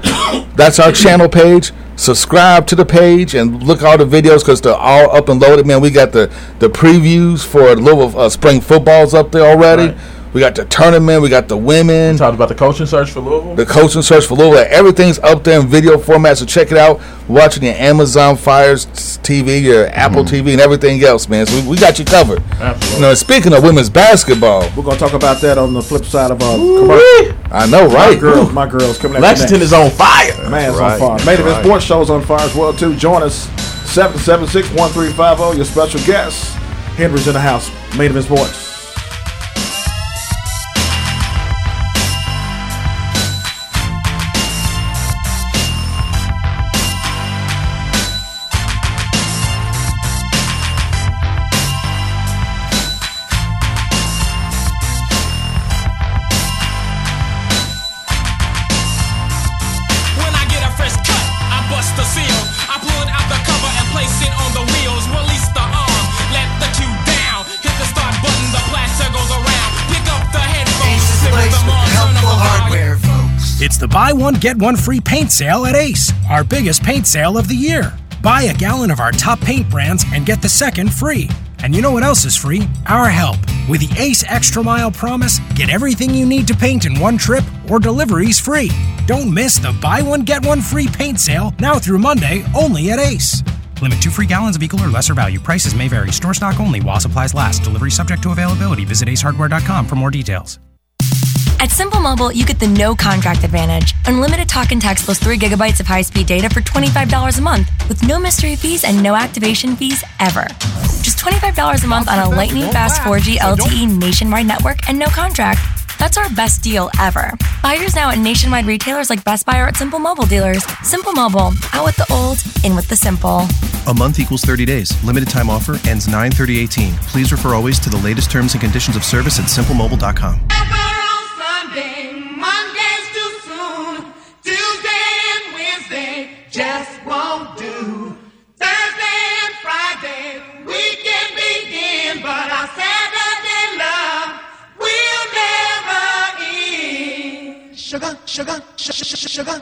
That's our channel page. Subscribe to the page and look at all the videos because they're all up and loaded. Man, we got the previews for Louisville spring footballs up there already. Right. We got the tournament. We got the women. We talked about the coaching search for Louisville. Everything's up there in video format, so check it out. Watching your Amazon Fire TV, your Apple TV, and everything else, man. So we got you covered. Absolutely. Speaking of women's basketball. We're going to talk about that on the flip side of our commercial. I know, right? My girl's coming out. Lexington is on fire. Man's on fire. Made of Sports Show's on fire as well, too. Join us, 776-1350. Your special guest, Henry's in the house. Made of Sports. Buy one, get one free paint sale at Ace, our biggest paint sale of the year. Buy a gallon of our top paint brands and get the second free. And you know what else is free? Our help. With the Ace Extra Mile Promise, get everything you need to paint in one trip or deliveries free. Don't miss the buy one, get one free paint sale now through Monday only at Ace. Limit 2 free gallons of equal or lesser value. Prices may vary. Store stock only while supplies last. Delivery subject to availability. Visit acehardware.com for more details. At Simple Mobile, you get the no-contract advantage. Unlimited talk and text plus 3 gigabytes of high-speed data for $25 a month with no mystery fees and no activation fees ever. Just $25 a month on a lightning-fast 4G LTE nationwide network and no contract. That's our best deal ever. Buy yours now at nationwide retailers like Best Buy or at Simple Mobile dealers. Simple Mobile. Out with the old, in with the simple. A month equals 30 days. Limited time offer ends 9/30/18. Please refer always to the latest terms and conditions of service at simplemobile.com. Just won't do. Thursday and Friday, we can begin, but our Saturday love will never end. Sugar, sugar, sugar.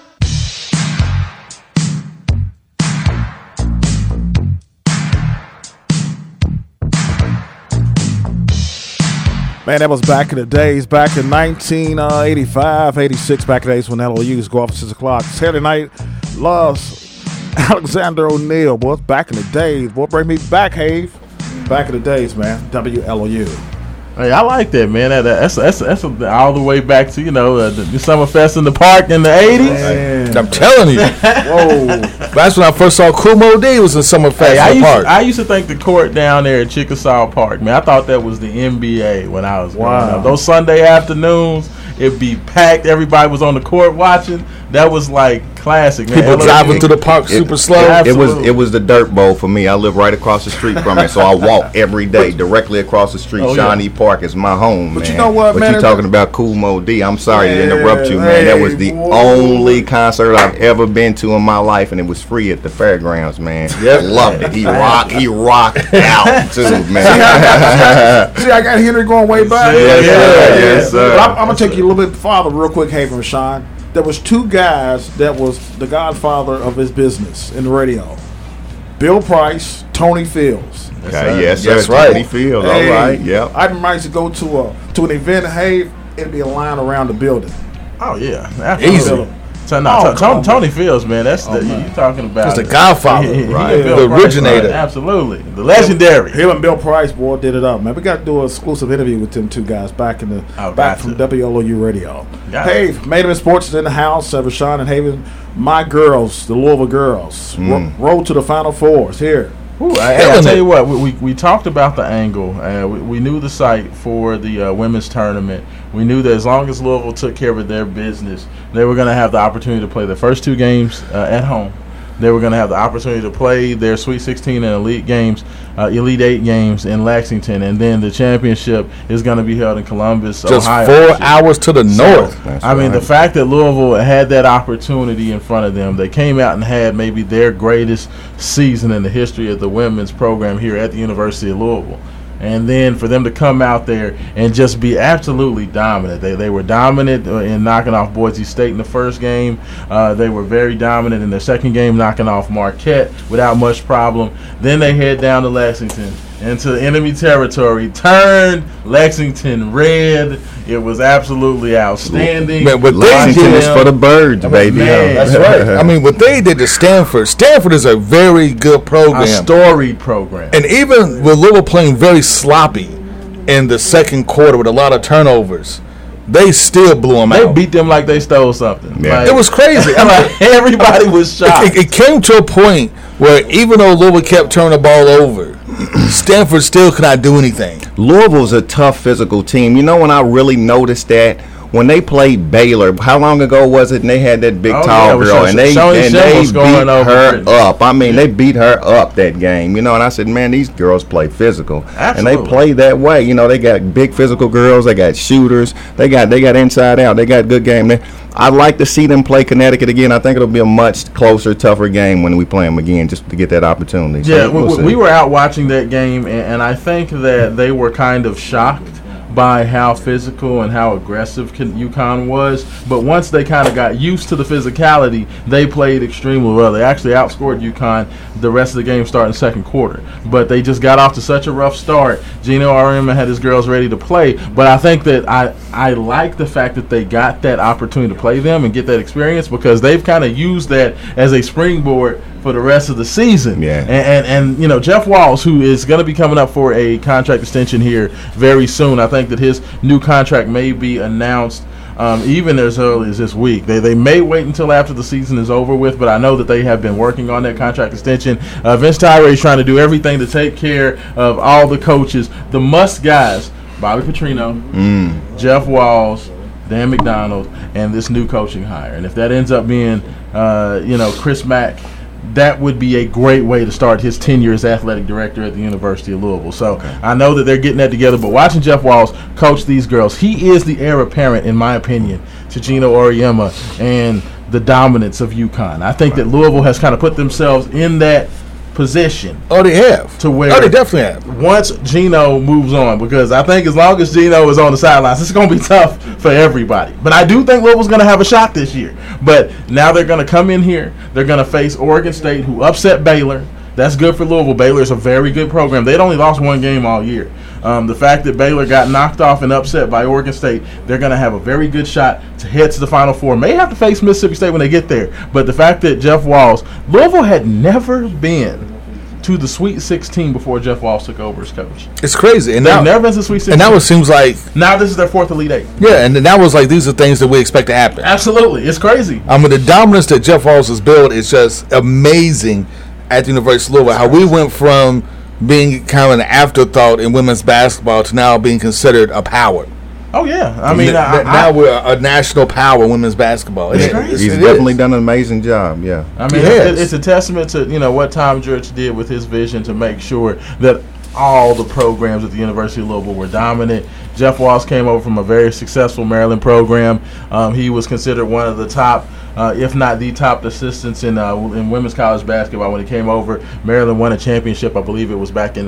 Man, that was back in the days, back in 1985, 86, back in the days when LOUs go off at 6 o'clock. Saturday night. Loves Alexander O'Neal, boy. Back in the days, boy. Bring me back, Have. Back in the days, man. WLOU. Hey, I like that, man. That's all the way back to the Summerfest in the park in the '80s. I'm telling you. Whoa, that's when I first saw Kumo D was in Summerfest in the park. I used to think the court down there at Chickasaw Park, man. I thought that was the NBA when I was growing up. Those Sunday afternoons. It'd be packed. Everybody was on the court watching. That was like classic, man. People driving through the park super slow. Yeah, it was the Dirt Bowl for me. I live right across the street from it, so I walk every day directly across the street. Shawnee Park is my home, but man. But you know what, man? But you're talking about Kumo D. I'm sorry to interrupt you, man. That was the only concert I've ever been to in my life, and it was free at the fairgrounds, man. Yep. I loved it. He rocked out, too, man. I got Henry going way back. Yes, sir. I'm going to take you a little bit farther real quick, Haven Rashawn. There was two guys that was the godfather of his business in the radio. Bill Price, Tony Fields. Yes, that's right. Tony Fields. Hey, all right. Yep. I remember I used to go to an event in Haven. It'd be a line around the building. Oh yeah, absolutely. Easy. Tony Fields, man, that's you're talking about. It's the Godfather, right? The Price, originator, right? Absolutely, the legendary. Him and Bill Price, boy, did it up, man. We got to do an exclusive interview with them two guys back in the from WLOU Radio. Hey, Maiden Sports is in the house. Rashawn and Haven, my girls, the Louisville girls, road to the Final Fours here. Ooh, I tell you what, we talked about the angle. We knew the site for the women's tournament. We knew that as long as Louisville took care of their business, they were going to have the opportunity to play their first two games at home. They were going to have the opportunity to play their Sweet 16 and Elite 8 games in Lexington. And then the championship is going to be held in Columbus, Ohio. Just 4 hours to the north. The fact that Louisville had that opportunity in front of them, they came out and had maybe their greatest season in the history of the women's program here at the University of Louisville. And then for them to come out there and just be absolutely dominant. They were dominant in knocking off Boise State in the first game. They were very dominant in their second game, knocking off Marquette without much problem. Then they head down to Lexington into enemy territory, turned Lexington red. It was absolutely outstanding. Man, with Lexington is for the birds, baby. Man, that's right. I mean, what they did to Stanford. Stanford is a very good program, a storied program. And even with Louisville playing very sloppy in the second quarter with a lot of turnovers, they still blew them out. They beat them like they stole something. Yeah. Like, it was crazy. Everybody was shocked. It came to a point where even though Louisville kept turning the ball over, Stanford still could not do anything. Louisville's a tough physical team. You know when I really noticed that? When they played Baylor, how long ago was it? And they had that big tall girl, and they beat her up. I mean, they beat her up that game, you know. And I said, man, these girls play physical, and they play that way. You know, they got big physical girls, they got shooters, they got inside out, they got good game. I'd like to see them play Connecticut again. I think it'll be a much closer, tougher game when we play them again, just to get that opportunity. Yeah, so we were out watching that game, and I think that they were kind of shocked by how physical and how aggressive UConn was. But once they kind of got used to the physicality, they played extremely well. They actually outscored UConn the rest of the game starting second quarter. But they just got off to such a rough start. Gino Auriemma had his girls ready to play. But I think that I like the fact that they got that opportunity to play them and get that experience, because they've kind of used that as a springboard for the rest of the season. Yeah. And you know, Jeff Walls, who is going to be coming up for a contract extension here very soon. I think that his new contract may be announced even as early as this week. They may wait until after the season is over with, but I know that they have been working on that contract extension. Vince Tyree is trying to do everything to take care of all the coaches, the must guys, Bobby Petrino, Jeff Walls, Dan McDonald, and this new coaching hire. And if that ends up being Chris Mack, that would be a great way to start his tenure as athletic director at the University of Louisville. So I know that they're getting that together, but watching Jeff Walls coach these girls, he is the heir apparent, in my opinion, to Gino Auriemma and the dominance of UConn. I think that Louisville has kind of put themselves in that position. Oh, they have. To where they definitely have. Once Gino moves on, because I think as long as Gino is on the sidelines, it's going to be tough for everybody. But I do think Louisville's going to have a shot this year. But now they're going to come in here. They're going to face Oregon State, who upset Baylor. That's good for Louisville. Baylor is a very good program. They'd only lost one game all year. The fact that Baylor got knocked off and upset by Oregon State, they're going to have a very good shot to head to the Final Four. May have to face Mississippi State when they get there. But the fact that Jeff Walls, Louisville had never been to the Sweet 16 before Jeff Walls took over as coach. It's crazy. And they've never been to the Sweet 16. And now it seems like... Now this is their fourth Elite Eight. Yeah, and that was like, these are things that we expect to happen. Absolutely. It's crazy. I mean, the dominance that Jeff Walls has built is just amazing at the University of Louisville. How we went from being kind of an afterthought in women's basketball to now being considered a power. Oh, yeah. I mean, now we're a national power in women's basketball. He's definitely done an amazing job, yeah. I mean, it's a testament to, you know, what Tom Jurich did with his vision to make sure that all the programs at the University of Louisville were dominant. Jeff Walls came over from a very successful Maryland program. He was considered one of the top if not the top assistants in women's college basketball when he came over. Maryland won a championship, I believe it was back in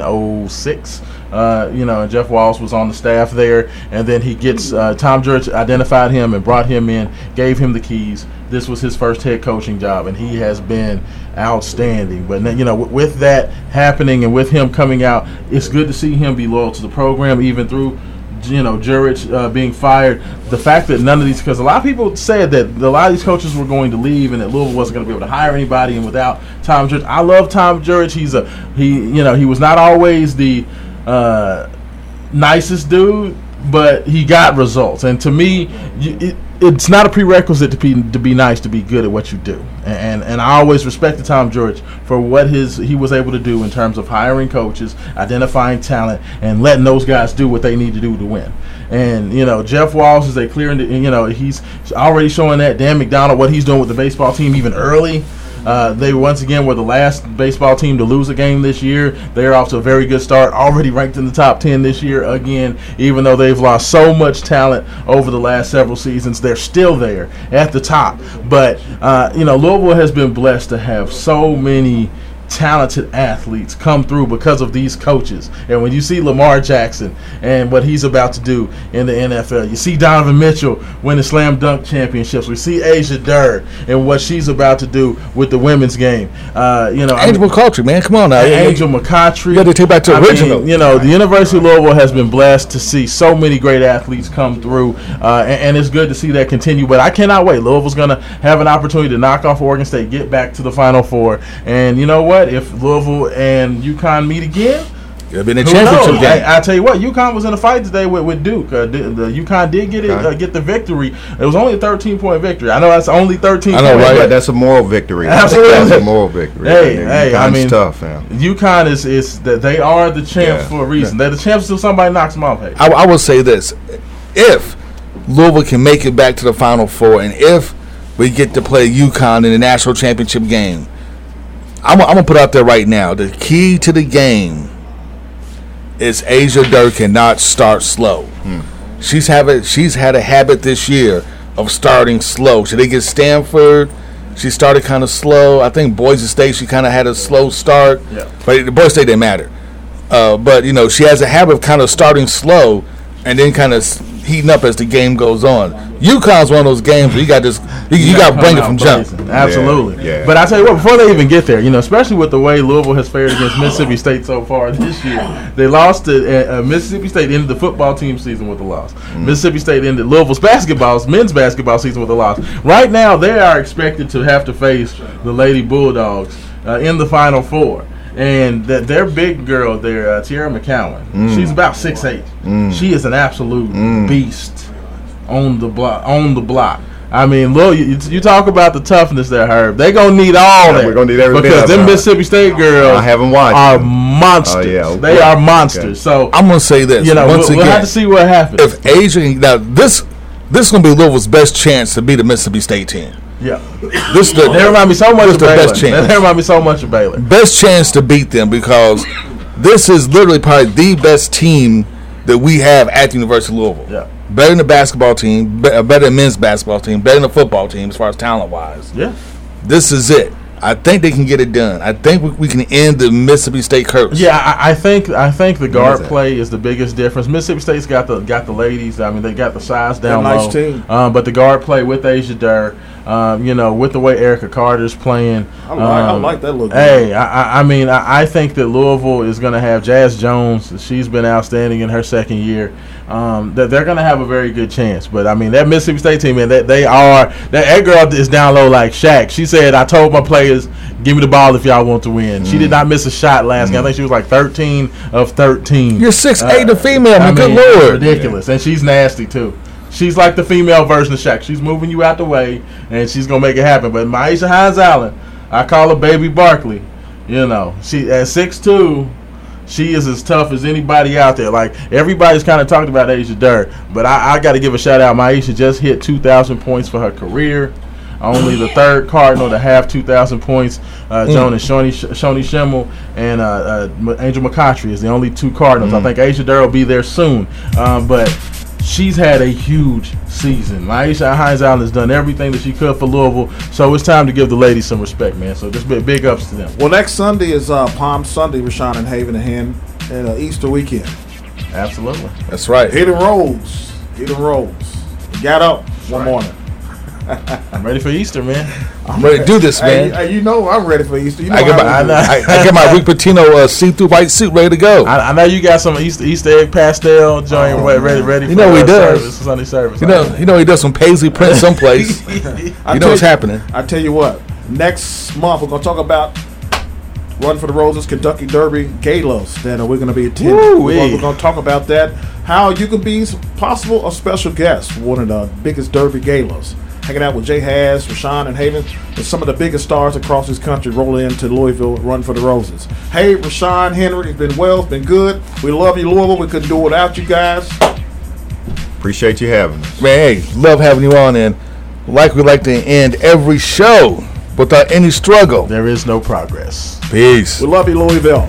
06. You know, and Jeff Walls was on the staff there, and then he gets Tom George identified him and brought him in, gave him the keys. This was his first head coaching job, and he has been outstanding. But, you know, with that happening and with him coming out, it's good to see him be loyal to the program, even through, you know, Jurich being fired. The fact that none of these, because a lot of people said that a lot of these coaches were going to leave and that Louisville wasn't going to be able to hire anybody, and without Tom Jurich, I love Tom Jurich. He's a, you know, he was not always the nicest dude, but he got results. And to me, it's not a prerequisite to be nice, to be good at what you do. And I always respected Tom Jurich for what he was able to do in terms of hiring coaches, identifying talent, and letting those guys do what they need to do to win. And, you know, Jeff Walls is a clear, you know, he's already showing that. Dan McDonald, what he's doing with the baseball team even early. They once again were the last baseball team to lose a game this year. They're off to a very good start, already ranked in the top 10 this year again, even though they've lost so much talent over the last several seasons. They're still there at the top. But, you know, Louisville has been blessed to have so many talented athletes come through because of these coaches. And when you see Lamar Jackson and what he's about to do in the NFL, you see Donovan Mitchell win the slam dunk championships. We see Asia Durr and what she's about to do with the women's game. You know, Angel McCautry, man, come on now. Angel McCautry. Got to take back to original. Mean, you know, the University of Louisville has been blessed to see so many great athletes come through, and it's good to see that continue. But I cannot wait. Louisville's going to have an opportunity to knock off Oregon State, get back to the Final Four, and you know what? If Louisville and UConn meet again, it'll be in a championship game. I tell you what, UConn was in a fight today with Duke. The UConn did get the victory. It was only a 13-point victory. I know that's only 13. I know, right? But that's a moral victory. Absolutely, that's a moral victory. Hey, UConn's tough. Man. UConn is that they are the champs for a reason. They're the champs until somebody knocks them off. Hey. I will say this: if Louisville can make it back to the Final Four, and if we get to play UConn in the national championship game. I'm going to put out there right now, the key to the game is Asia Durr cannot start slow. She's had a habit this year of starting slow. She did get Stanford. She started kind of slow. I think Boise State, she kind of had a slow start. Yeah. But Boise State didn't matter. But, you know, she has a habit of kind of starting slow and then kind of heating up as the game goes on. UConn's one of those games where you got this, you got to bring it from jump. Absolutely. Yeah. But I tell you what, before they even get there, you know, especially with the way Louisville has fared against Mississippi State so far this year, they lost to Mississippi State. Ended the football team season with a loss. Mississippi State ended Louisville's men's basketball season with a loss. Right now, they are expected to have to face the Lady Bulldogs in the Final Four. And their big girl there, Tierra McCowan, she's about 6'8". She is an absolute beast on the block. I mean, look, you talk about the toughness there, Herb. They're going to need all that. We're going to need everything. Because them Mississippi State girls are monsters. Oh, yeah, okay. They are monsters. Okay. So I'm going to say this. You know, we'll have to see what happens. If Asia, now this is going to be Louisville's best chance to beat the Mississippi State team. Yeah, they remind me so much of Baylor. They remind me so much of Baylor. Best chance to beat them because this is literally probably the best team that we have at the University of Louisville. Yeah, better than the basketball team, better than the men's basketball team, better than the football team as far as talent wise. Yeah, this is it. I think they can get it done. I think we can end the Mississippi State curse. Yeah, I think the guard play is the biggest difference. Mississippi State's got the ladies. I mean, they got the size down low. Nice team. But the guard play with Asia Durr, you know, with the way Erica Carter's playing. I like that look. Hey, I think that Louisville is going to have Jazz Jones. She's been outstanding in her second year. That they're going to have a very good chance. But, I mean, that Mississippi State team, man, that girl is down low like Shaq. She said, I told my players, give me the ball if y'all want to win. She did not miss a shot last game. I think she was like 13 of 13. You're 6'8", a female. Good Lord. Ridiculous. Yeah. And she's nasty, too. She's like the female version of Shaq. She's moving you out the way, and she's going to make it happen. But Myesha Hines-Allen, I call her Baby Barkley. You know, she at 6'2", she is as tough as anybody out there. Like, everybody's kind of talked about Asia Durr, but I got to give a shout-out. Myesha just hit 2,000 points for her career. Only the third Cardinal to have 2,000 points. Jonas Shoney Schimmel and Angel McCautry is the only two Cardinals. I think Asia Durr will be there soon. But she's had a huge season. Laisha Hines-Allen has done everything that she could for Louisville, so it's time to give the ladies some respect, man. So just big ups to them. Well, next Sunday is Palm Sunday, Rashawn and Haven and Hen, and Easter weekend. Absolutely. That's right. Hit and rolls. Hit and rolls. We got up one morning. I'm ready for Easter, man. I'm ready to do this, man. You know I'm ready for Easter. You know I get my Rick Pitino see-through white suit ready to go. I know you got some Easter egg pastel joint ready. You know he does. Sunday service. You know he does some paisley print someplace. You know what's happening. I tell you what. Next month we're gonna talk about Run for the Roses, Kentucky Derby, galas that we're going to be attending. We're going to talk about that. How you can be possible a special guest. One of the biggest Derby galas. Hanging out with Jay Haz, Rashawn, and Haven, and some of the biggest stars across this country roll into Louisville, Run for the Roses. Hey, Rashawn, Henry, it's been well, it's been good. We love you, Louisville. We couldn't do it without you guys. Appreciate you having us. Man, hey, love having you on, and like we like to end every show. Without any struggle, there is no progress. Peace. We love you, Louisville.